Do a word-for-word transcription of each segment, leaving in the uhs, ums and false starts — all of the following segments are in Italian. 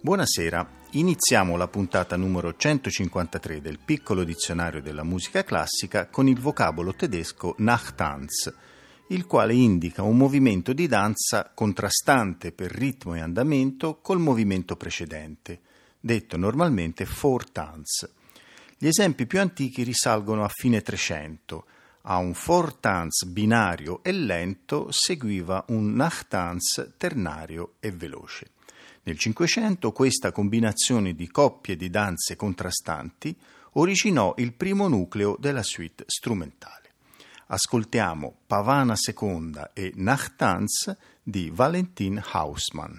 Buonasera, iniziamo la puntata numero centocinquantatré del piccolo dizionario della musica classica con il vocabolo tedesco Nachtanz, il quale indica un movimento di danza contrastante per ritmo e andamento col movimento precedente, detto normalmente Fortanz. Gli esempi più antichi risalgono a fine Trecento. A un Fortanz binario e lento seguiva un Nachtanz ternario e veloce. Nel Cinquecento questa combinazione di coppie di danze contrastanti originò il primo nucleo della suite strumentale. Ascoltiamo Pavana seconda e Nachtanz di Valentin Hausmann.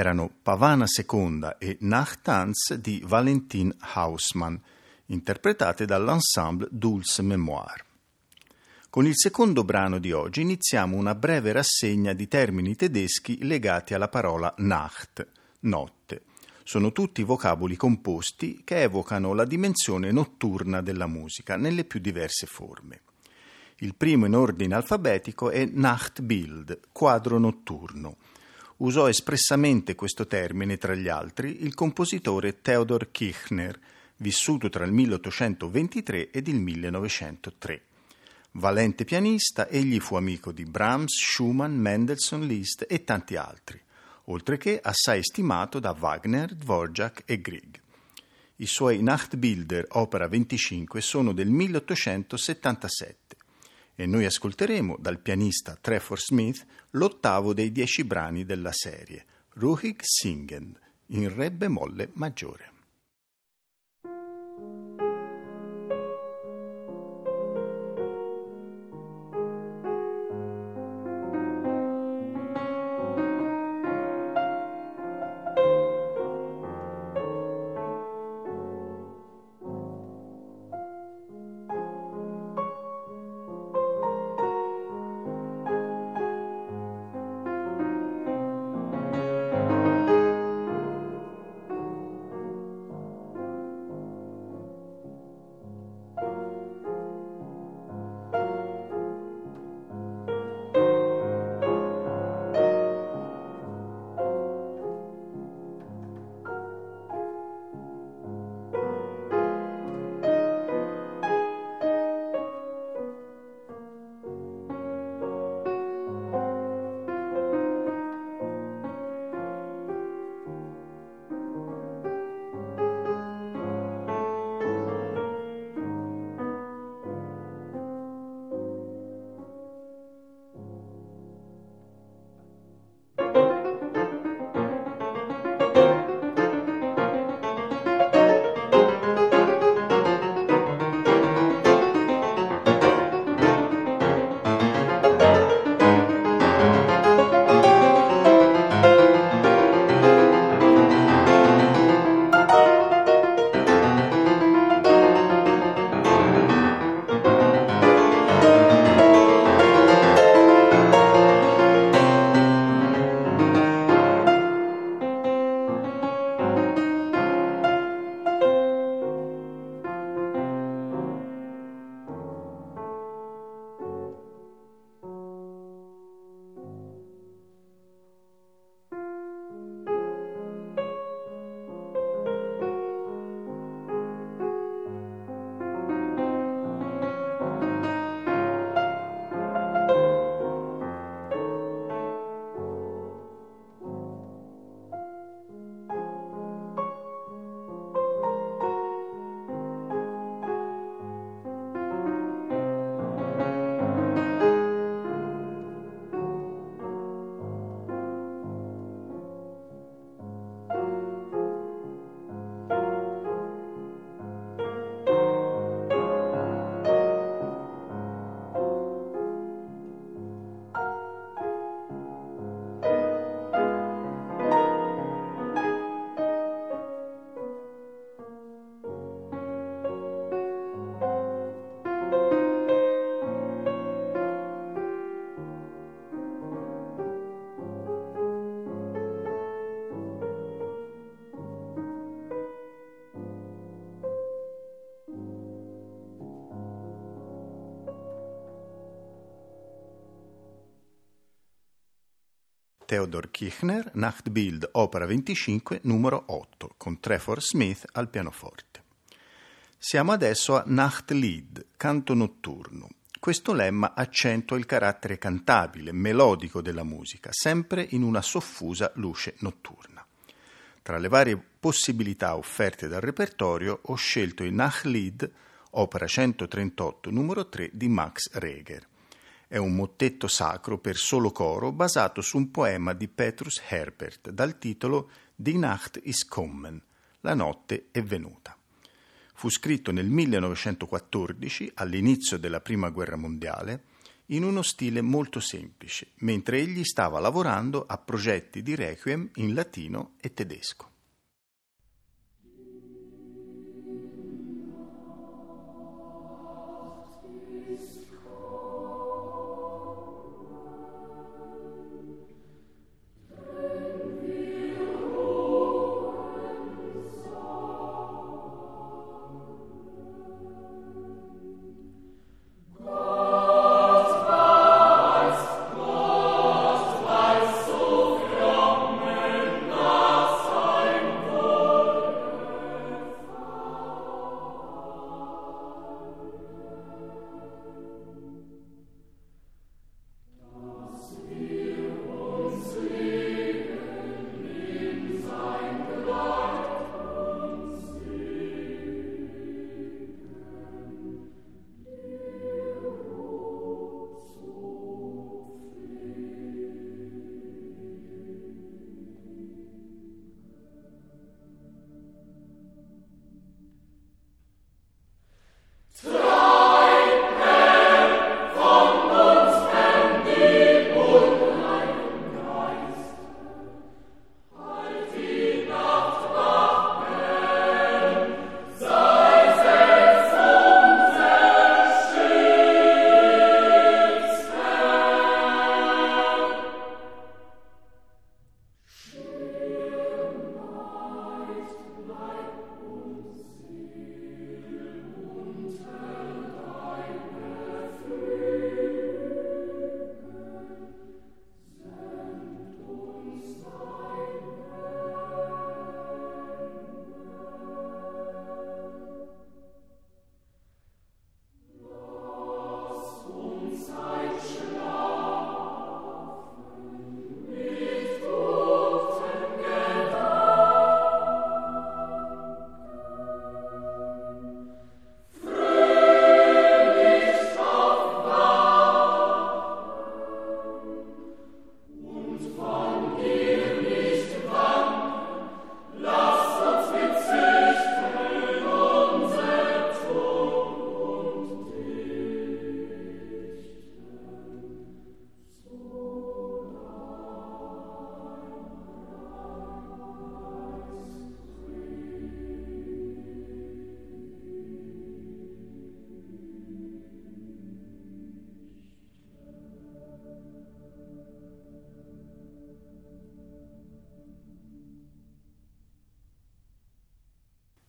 erano Pavana seconda e Nachtanz di Valentin Hausmann, interpretate dall'ensemble Dulce Mémoire. Con il secondo brano di oggi iniziamo una breve rassegna di termini tedeschi legati alla parola Nacht, notte. Sono tutti vocaboli composti che evocano la dimensione notturna della musica nelle più diverse forme. Il primo in ordine alfabetico è Nachtbild, quadro notturno. Usò espressamente questo termine, tra gli altri, il compositore Theodor Kirchner, vissuto tra il milleottocentoventitré ed il millenovecentotre. Valente pianista, egli fu amico di Brahms, Schumann, Mendelssohn, Liszt e tanti altri, oltre che assai stimato da Wagner, Dvorak e Grieg. I suoi Nachtbilder, opera venticinque, sono del milleottocentosettantasette e noi ascolteremo dal pianista Trevor Smith l'ottavo dei dieci brani della serie, Ruhig Singend, in re bemolle maggiore. Theodor Kirchner, Nachtbild, opera venticinque, numero otto, con Trevor Smith al pianoforte. Siamo adesso a Nachtlied, canto notturno. Questo lemma accentua il carattere cantabile, melodico della musica, sempre in una soffusa luce notturna. Tra le varie possibilità offerte dal repertorio ho scelto il Nachtlied, opera centotrentotto, numero tre, di Max Reger. È un mottetto sacro per solo coro basato su un poema di Petrus Herbert dal titolo Die Nacht ist kommen, la notte è venuta. Fu scritto nel millenovecentoquattordici, all'inizio della Prima Guerra Mondiale, in uno stile molto semplice, mentre egli stava lavorando a progetti di requiem in latino e tedesco.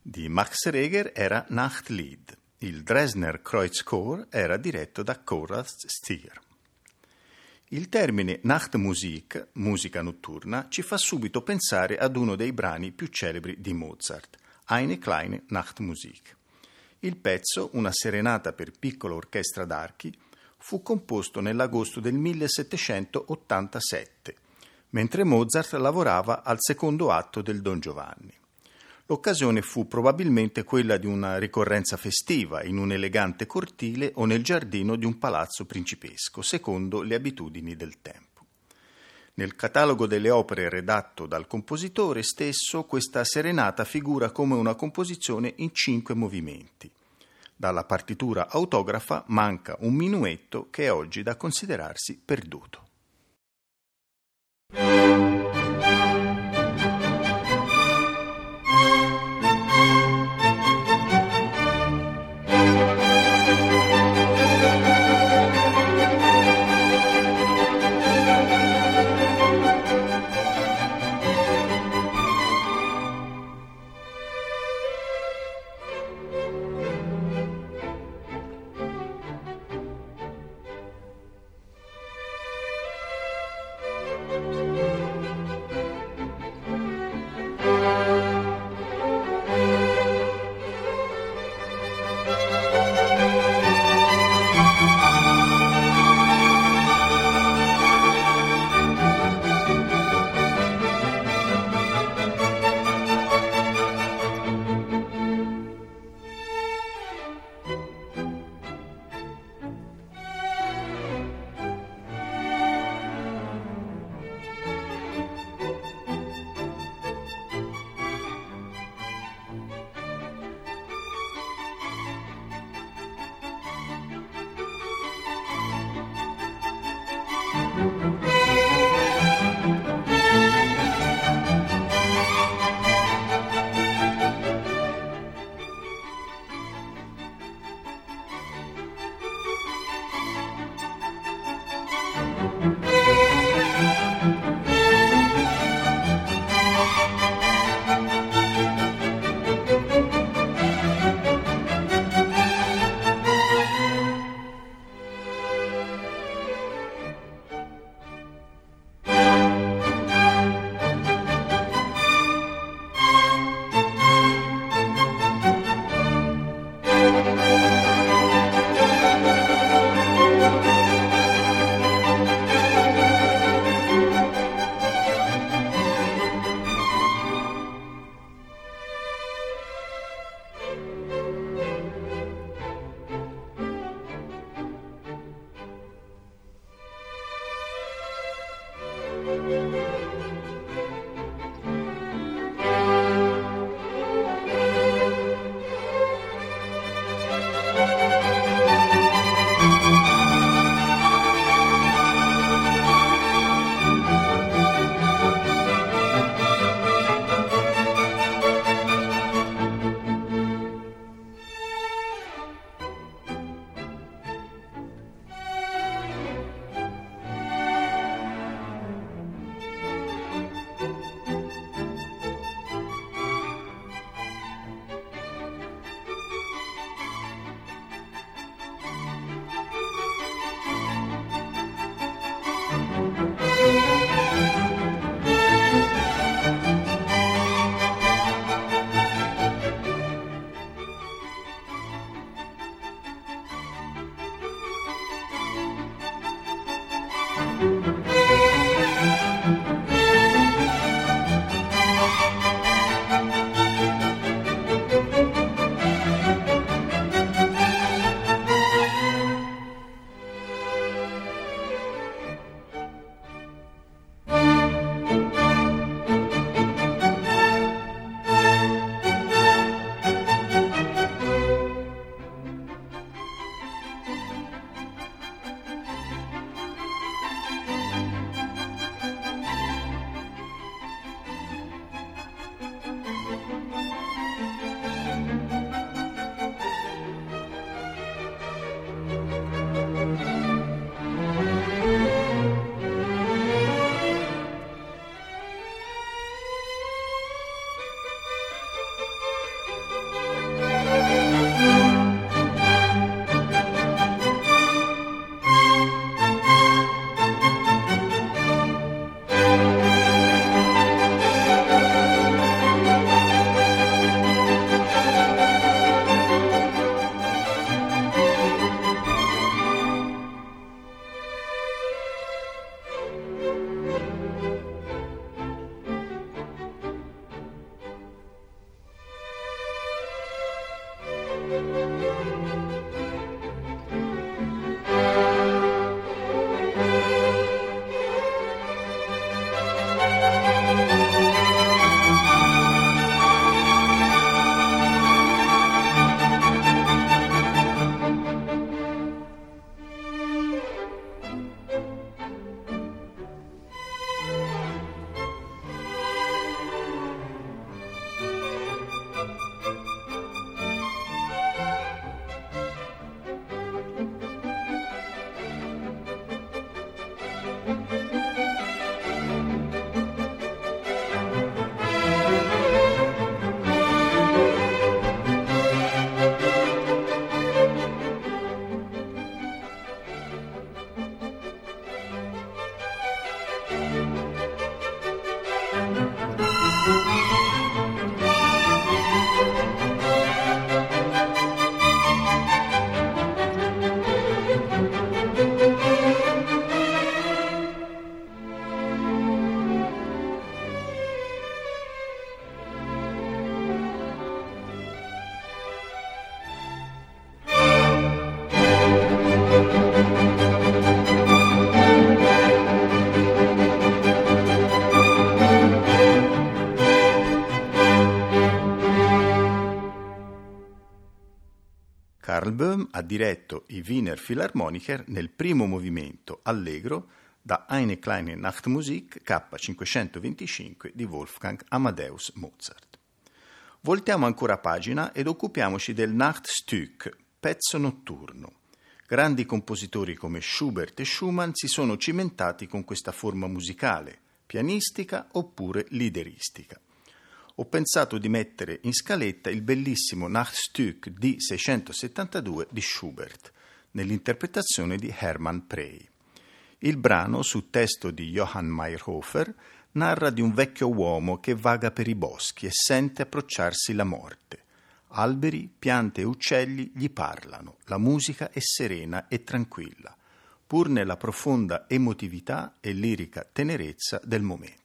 Di Max Reger era Nachtlied, il Dresdner Kreuzchor era diretto da Konrad Stier. Il termine Nachtmusik, musica notturna, ci fa subito pensare ad uno dei brani più celebri di Mozart, Eine kleine Nachtmusik. Il pezzo, una serenata per piccola orchestra d'archi, fu composto nell'agosto del millesettecentottantasette, mentre Mozart lavorava al secondo atto del Don Giovanni. L'occasione fu probabilmente quella di una ricorrenza festiva in un elegante cortile o nel giardino di un palazzo principesco, secondo le abitudini del tempo. Nel catalogo delle opere redatto dal compositore stesso, questa serenata figura come una composizione in cinque movimenti. Dalla partitura autografa manca un minuetto che è oggi da considerarsi perduto. Thank you. Karl Böhm ha diretto i Wiener Philharmoniker nel primo movimento allegro da Eine kleine Nachtmusik K cinquecentoventicinque di Wolfgang Amadeus Mozart. Voltiamo ancora pagina ed occupiamoci del Nachtstück, pezzo notturno. Grandi compositori come Schubert e Schumann si sono cimentati con questa forma musicale, pianistica oppure lideristica. Ho pensato di mettere in scaletta il bellissimo Nachtstück di seicentosettantadue di Schubert, nell'interpretazione di Hermann Prey. Il brano, su testo di Johann Mayrhofer, narra di un vecchio uomo che vaga per i boschi e sente approcciarsi la morte. Alberi, piante e uccelli gli parlano, la musica è serena e tranquilla, pur nella profonda emotività e lirica tenerezza del momento.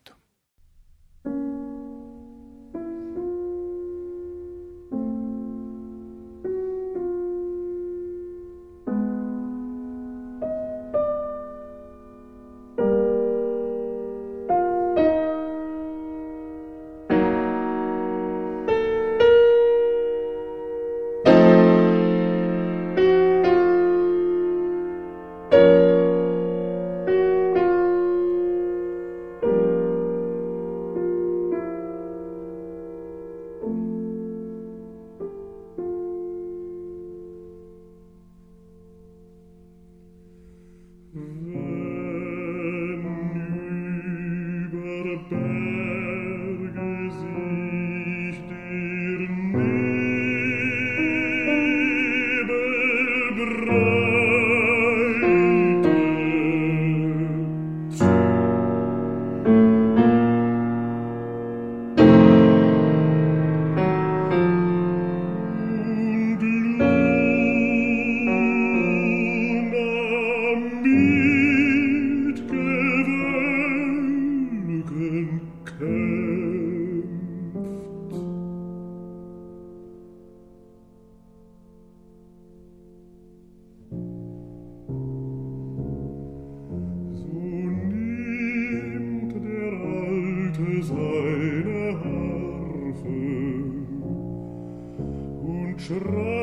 Lord.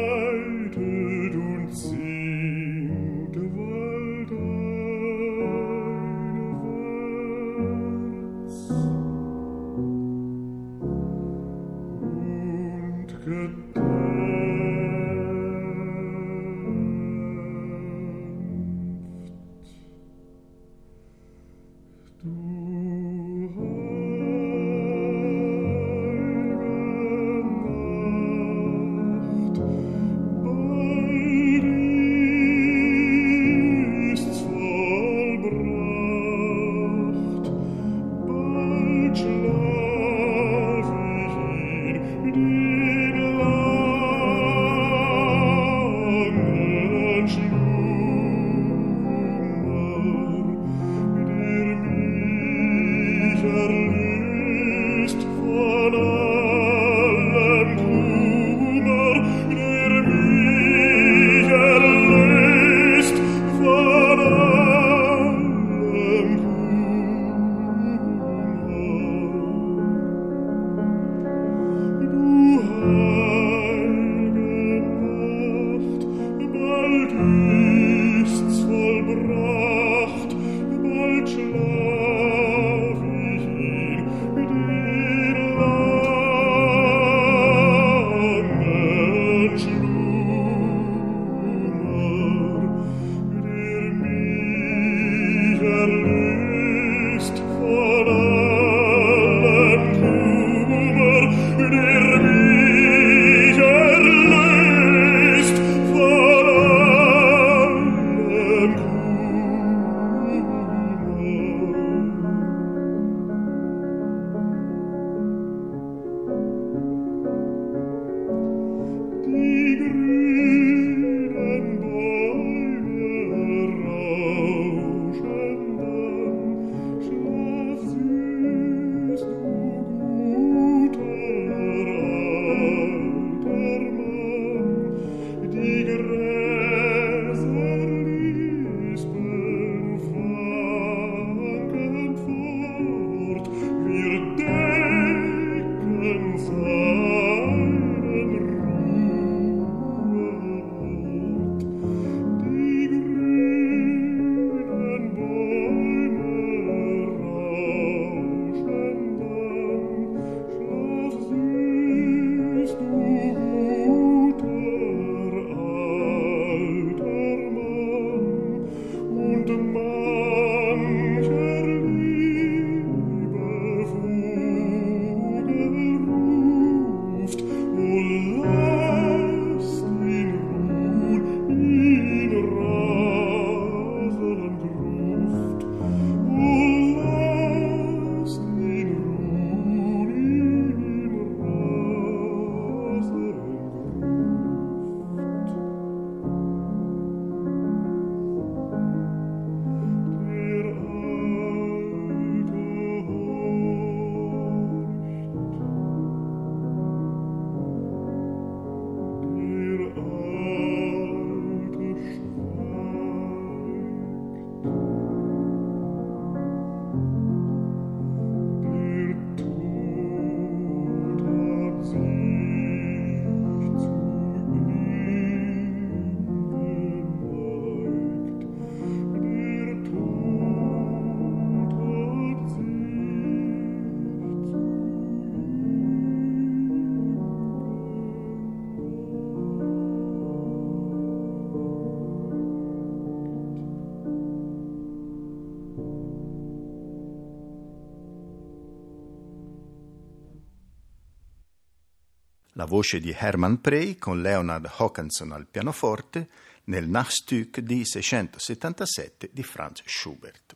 La voce di Hermann Prey con Leonard Hockenson al pianoforte nel Nachtstück di seicentosettantasette di Franz Schubert.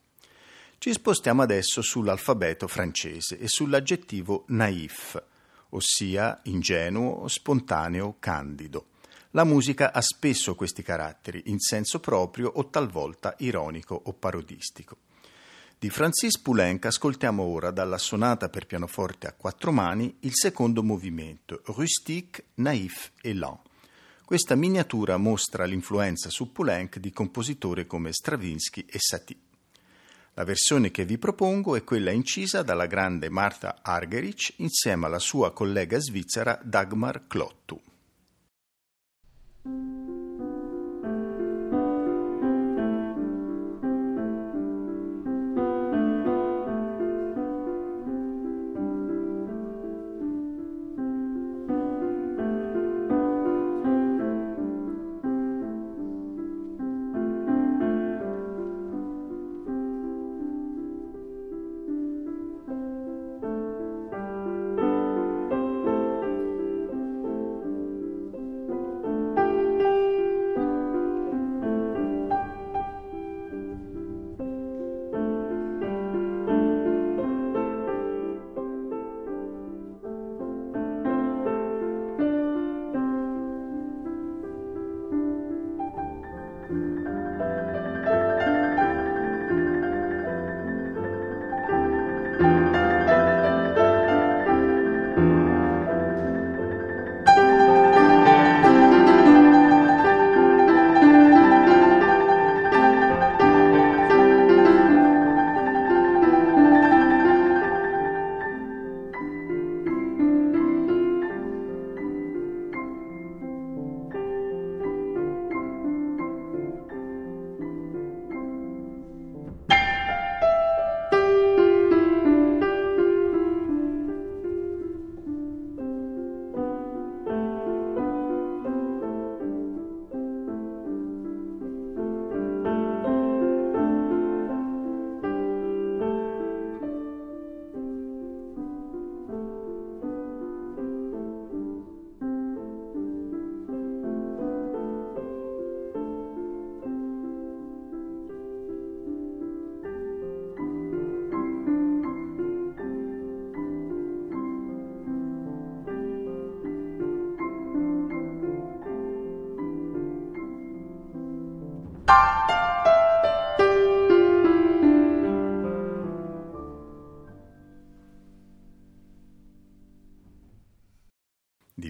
Ci spostiamo adesso sull'alfabeto francese e sull'aggettivo naïf, ossia ingenuo, spontaneo, candido. La musica ha spesso questi caratteri in senso proprio o talvolta ironico o parodistico. Di Francis Poulenc ascoltiamo ora dalla sonata per pianoforte a quattro mani il secondo movimento, Rustique, Naïf et Lent. Questa miniatura mostra l'influenza su Poulenc di compositori come Stravinsky e Satie. La versione che vi propongo è quella incisa dalla grande Martha Argerich insieme alla sua collega svizzera Dagmar Clotto.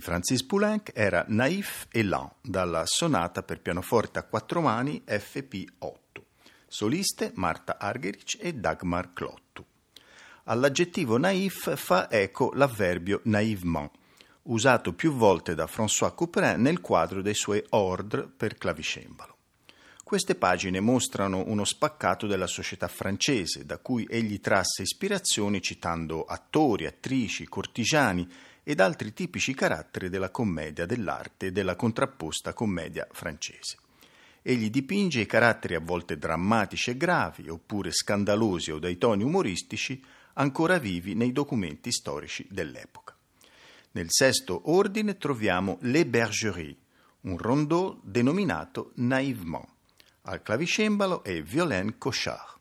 Francis Poulenc era Naïf et Lent, dalla sonata per pianoforte a quattro mani F P otto. Soliste Martha Argerich e Dagmar Clotto. All'aggettivo naïf fa eco l'avverbio naïvement, usato più volte da François Couperin nel quadro dei suoi ordres per clavicembalo. Queste pagine mostrano uno spaccato della società francese, da cui egli trasse ispirazioni citando attori, attrici, cortigiani ed altri tipici caratteri della commedia dell'arte e della contrapposta commedia francese. Egli dipinge i caratteri a volte drammatici e gravi, oppure scandalosi o dai toni umoristici, ancora vivi nei documenti storici dell'epoca. Nel sesto ordine troviamo Les Bergeries, un rondò denominato Naïvement, al clavicembalo è Violaine Cochard.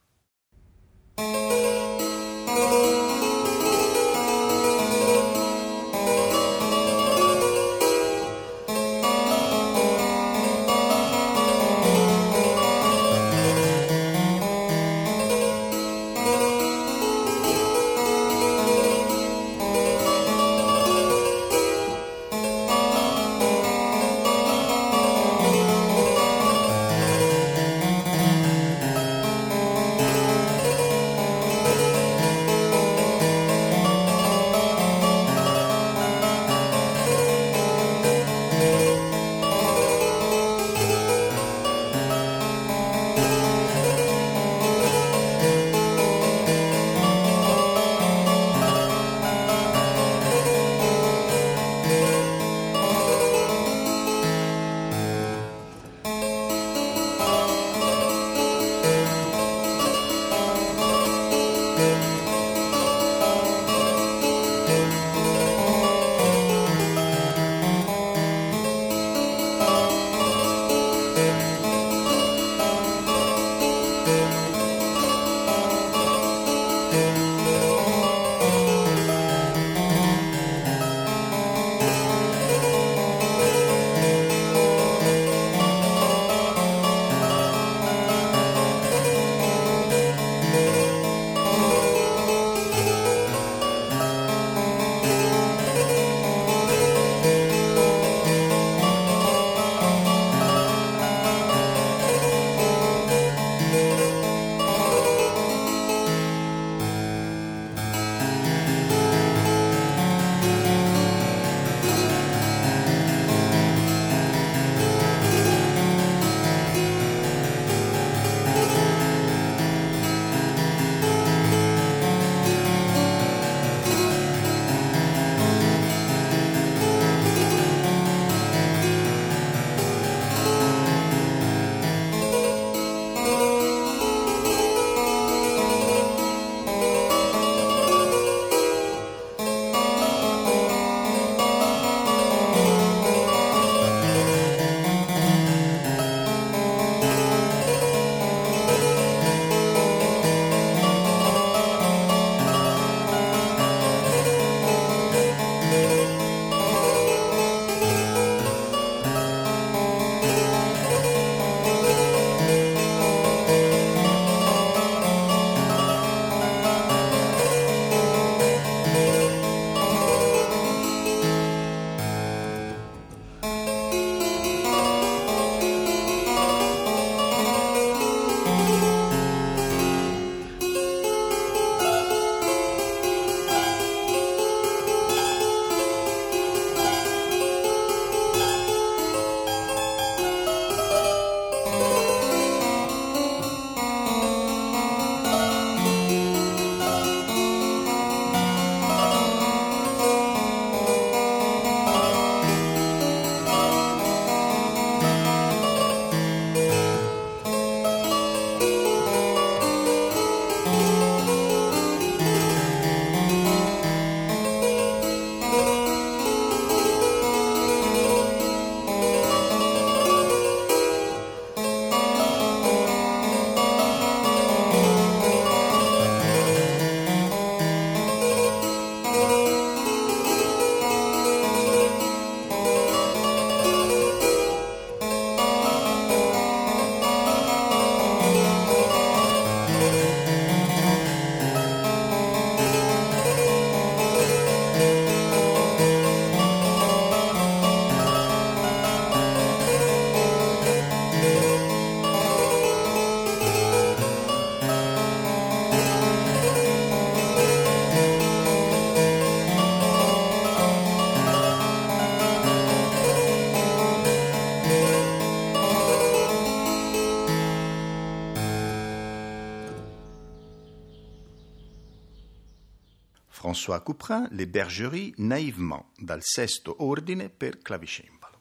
François Couperin, Les Bergeries Naïvement, dal sesto ordine per clavicembalo.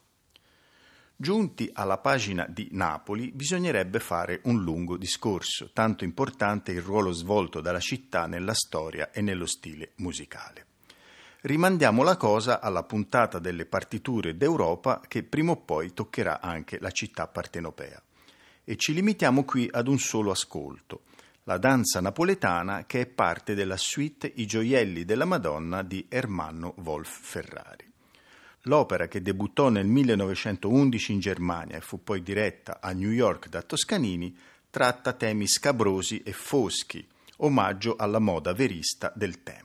Giunti alla pagina di Napoli, bisognerebbe fare un lungo discorso, tanto importante il ruolo svolto dalla città nella storia e nello stile musicale. rimandiamo la cosa alla puntata delle partiture d'Europa che prima o poi toccherà anche la città partenopea. E ci limitiamo qui ad un solo ascolto, la danza napoletana che è parte della suite I gioielli della Madonna di Ermanno Wolf Ferrari. L'opera, che debuttò nel millenovecentoundici in Germania e fu poi diretta a New York da Toscanini, tratta temi scabrosi e foschi, omaggio alla moda verista del tempo.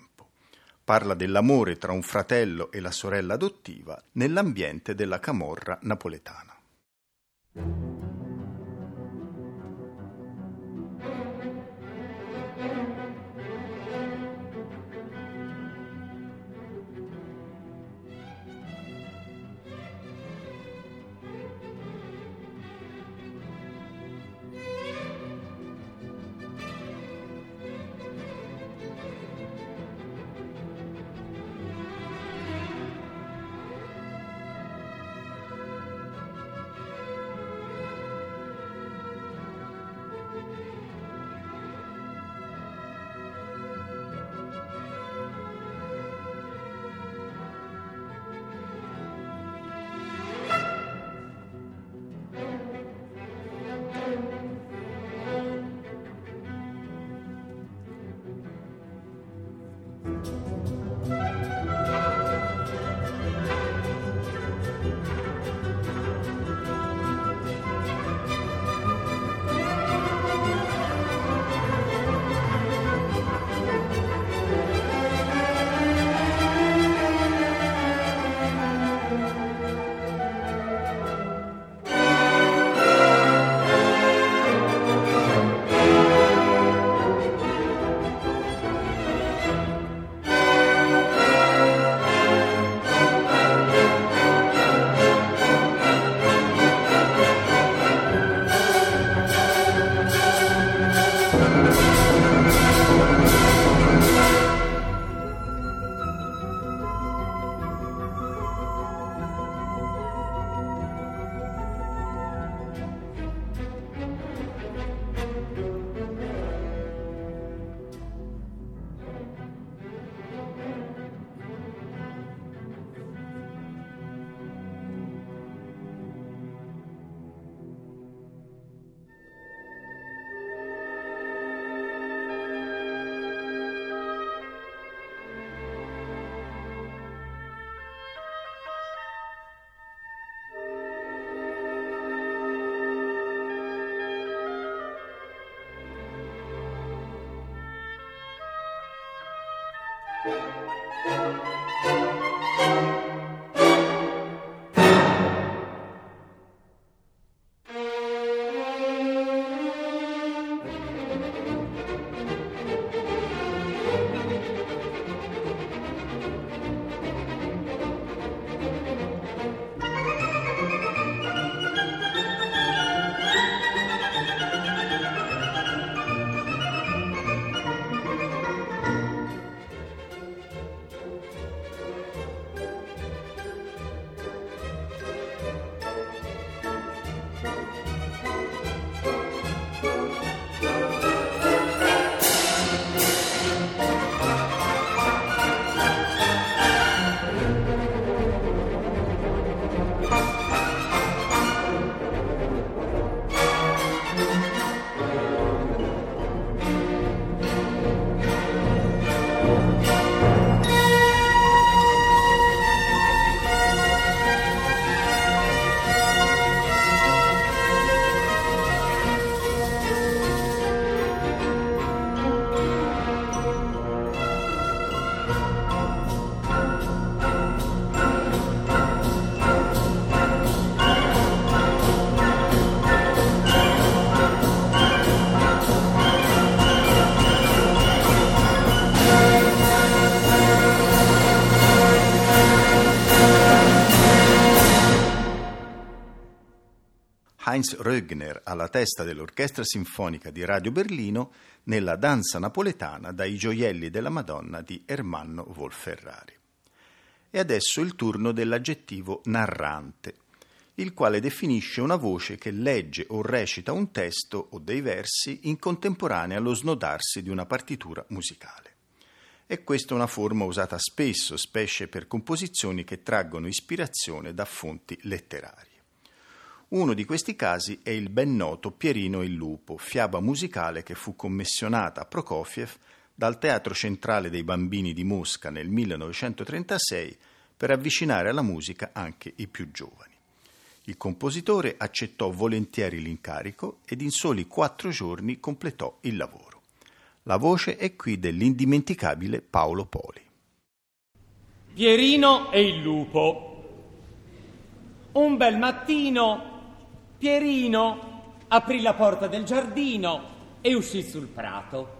Parla dell'amore tra un fratello e la sorella adottiva nell'ambiente della camorra napoletana. Heinz Rögner alla testa dell'Orchestra Sinfonica di Radio Berlino nella danza napoletana dai gioielli della Madonna di Ermanno Wolf Ferrari. E adesso il turno dell'aggettivo narrante, il quale definisce una voce che legge o recita un testo o dei versi in contemporanea allo snodarsi di una partitura musicale. e questa è una forma usata spesso, specie per composizioni che traggono ispirazione da fonti letterarie. Uno di questi casi è il ben noto Pierino e il Lupo, fiaba musicale che fu commissionata a Prokofiev dal Teatro Centrale dei Bambini di Mosca nel millenovecentotrentasei per avvicinare alla musica anche i più giovani. Il compositore accettò volentieri l'incarico ed in soli quattro giorni completò il lavoro. La voce è qui dell'indimenticabile Paolo Poli. Pierino e il Lupo. Un bel mattino Pierino aprì la porta del giardino e uscì sul prato.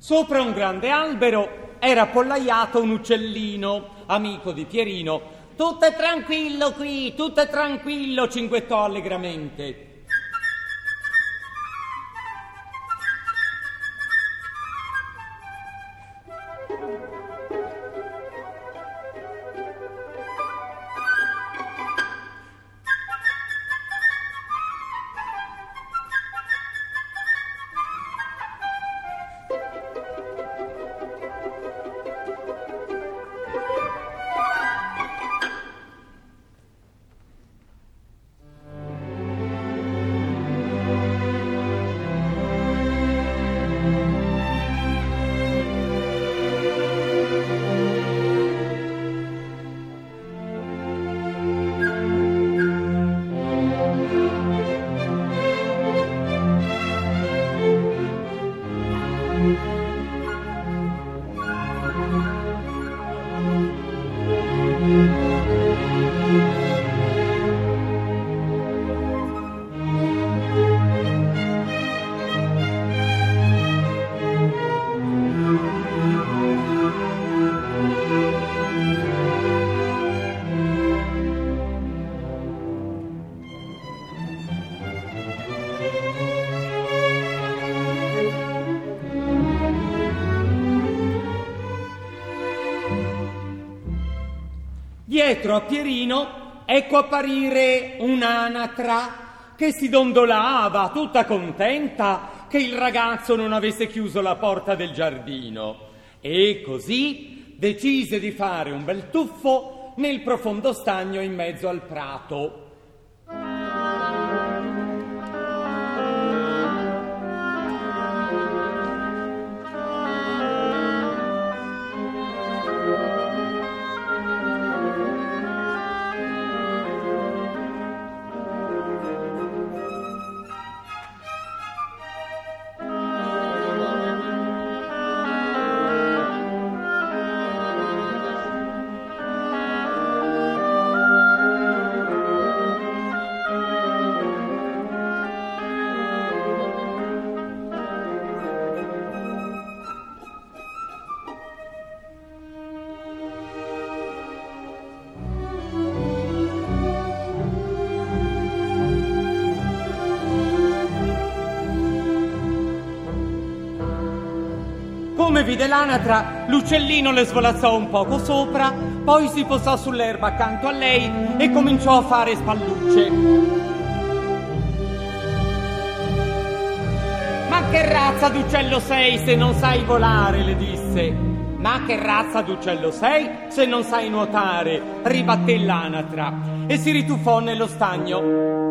Sopra un grande albero era appollaiato un uccellino, amico di Pierino. Tutto è tranquillo qui, tutto è tranquillo, cinguettò allegramente. Dietro a Pierino ecco apparire un'anatra che si dondolava tutta contenta che il ragazzo non avesse chiuso la porta del giardino e così decise di fare un bel tuffo nel profondo stagno in mezzo al prato. Vide l'anatra, l'uccellino le svolazzò un poco sopra, poi si posò sull'erba accanto a lei e cominciò a fare spallucce. Ma che razza d'uccello sei se non sai volare, le disse. Ma che razza d'uccello sei se non sai nuotare, ribatté l'anatra e si rituffò nello stagno.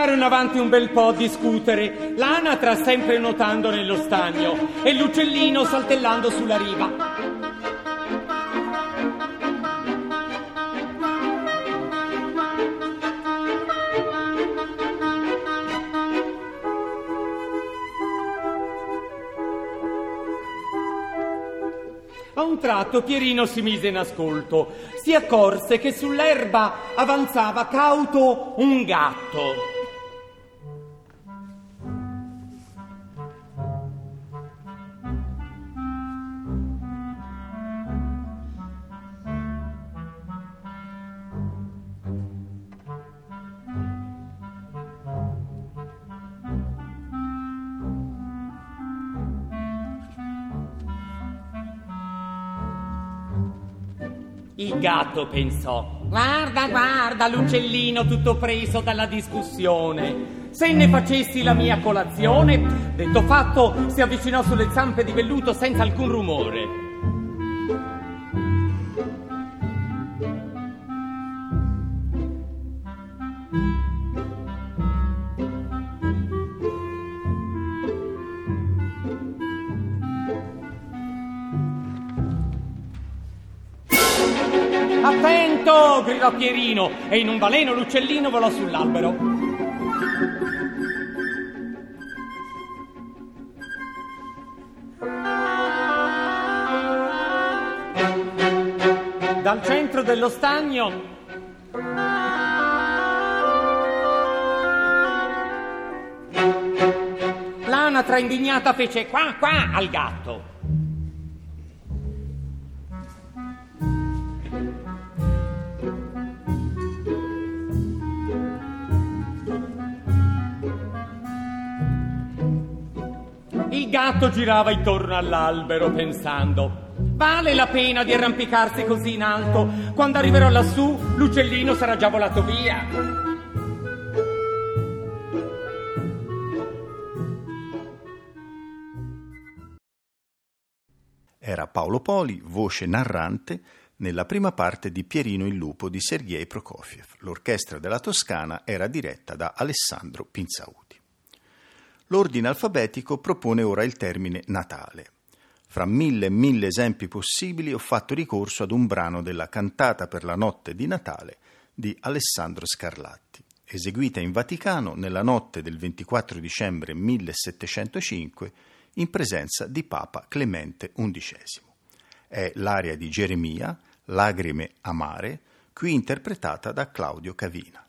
andarono avanti un bel po' a discutere, l'anatra sempre nuotando nello stagno e l'uccellino saltellando sulla riva. A un tratto Pierino si mise in ascolto, si accorse che sull'erba avanzava cauto un gatto. Il gatto pensò: guarda, guarda l'uccellino tutto preso dalla discussione. Se ne facessi la mia colazione. Detto fatto, si avvicinò sulle zampe di velluto senza alcun rumore. Attento! Gridò Pierino e in un baleno l'uccellino volò sull'albero. Dal centro dello stagno l'anatra indignata fece qua qua al gatto. Il gatto girava intorno all'albero pensando: vale la pena di arrampicarsi così in alto? Quando arriverò lassù l'uccellino sarà già volato via. Era Paolo Poli, voce narrante, nella prima parte di Pierino il Lupo di Sergei Prokofiev. L'orchestra della Toscana era diretta da Alessandro Pinzauti. L'ordine alfabetico propone ora il termine Natale. Fra mille e mille esempi possibili ho fatto ricorso ad un brano della Cantata per la notte di Natale di Alessandro Scarlatti, eseguita in Vaticano nella notte del ventiquattro dicembre millesettecentocinque in presenza di Papa Clemente undicesimo. È l'aria di Geremia, Lagrime amare, qui interpretata da Claudio Cavina.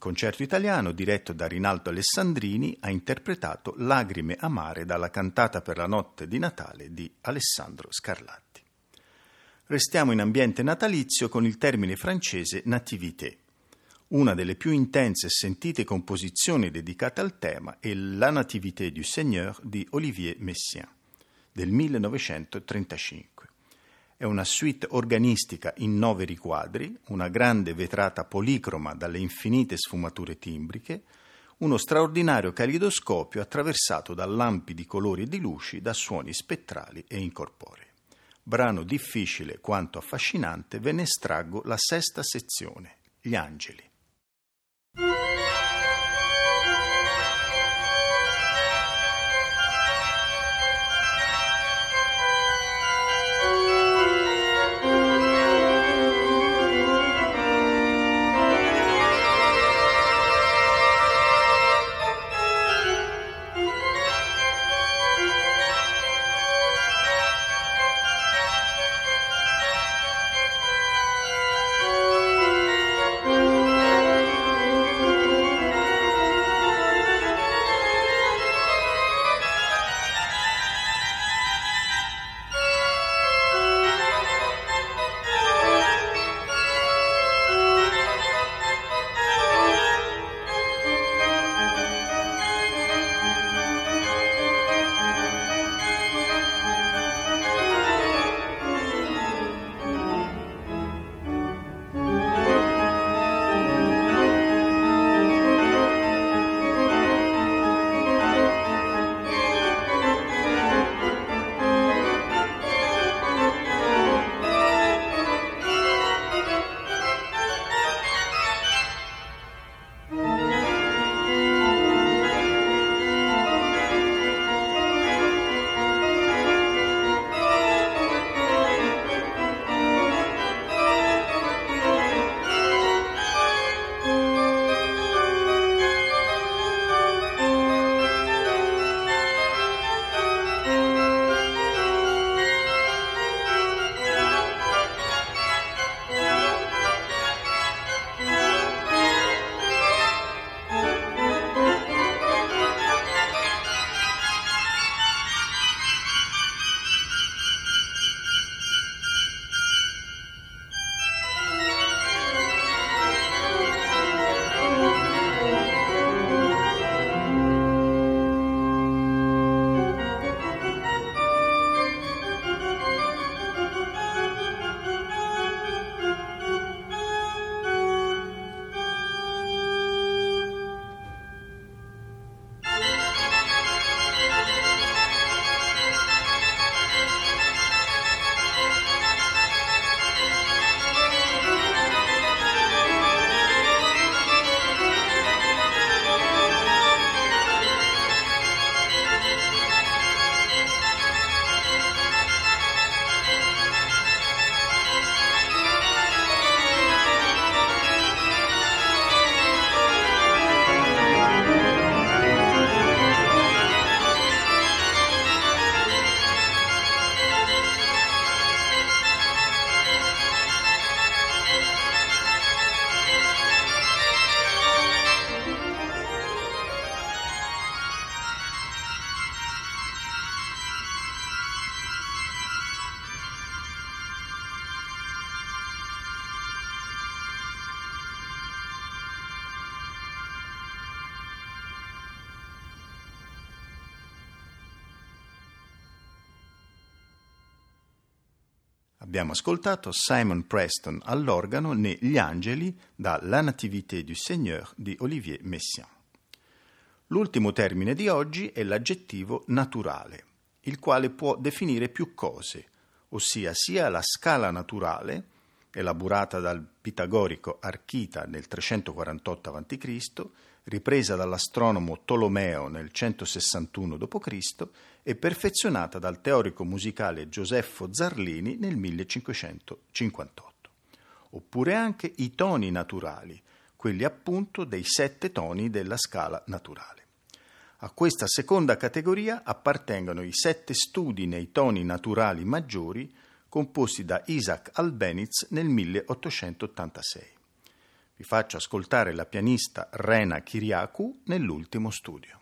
concerto italiano diretto da Rinaldo Alessandrini ha interpretato Lagrime amare dalla cantata per la notte di Natale di Alessandro Scarlatti. Restiamo in ambiente natalizio con il termine francese nativité. Una delle più intense e sentite composizioni dedicate al tema è La Nativité du Seigneur di Olivier Messiaen del millenovecentotrentacinque. È una suite organistica in nove riquadri, una grande vetrata policroma dalle infinite sfumature timbriche, uno straordinario calidoscopio attraversato da lampi di colori e di luci, da suoni spettrali e incorporei. Brano difficile quanto affascinante, ve ne estraggo la sesta sezione, Gli angeli. Abbiamo ascoltato Simon Preston all'organo ne Gli angeli da La Nativité du Seigneur di Olivier Messiaen. L'ultimo termine di oggi è l'aggettivo naturale, il quale può definire più cose, ossia sia la scala naturale, elaborata dal pitagorico Archita nel trecentoquarantotto avanti Cristo, ripresa dall'astronomo Tolomeo nel centosessantuno dopo Cristo e perfezionata dal teorico musicale Gioseffo Zarlini nel millecinquecentocinquantotto. Oppure anche i toni naturali, quelli appunto dei sette toni della scala naturale. A questa seconda categoria appartengono i sette studi nei toni naturali maggiori composti da Isaac Albéniz nel milleottocentottantasei. Vi faccio ascoltare la pianista Rena Kiriakou nell'ultimo studio.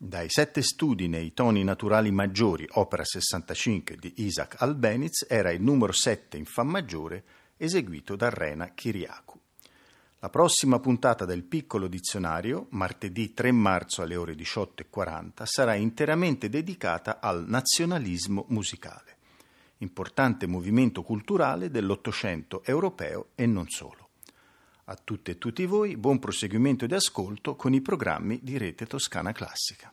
Dai sette studi nei toni naturali maggiori, opera sessantacinque di Isaac Albeniz, era il numero sette in fa maggiore eseguito da Rena Kiriakou. La prossima puntata del Piccolo Dizionario, martedì tre marzo alle ore diciotto e quaranta, sarà interamente dedicata al nazionalismo musicale, importante movimento culturale dell'Ottocento europeo e non solo. A tutte e tutti voi, buon proseguimento di ascolto con i programmi di Rete Toscana Classica.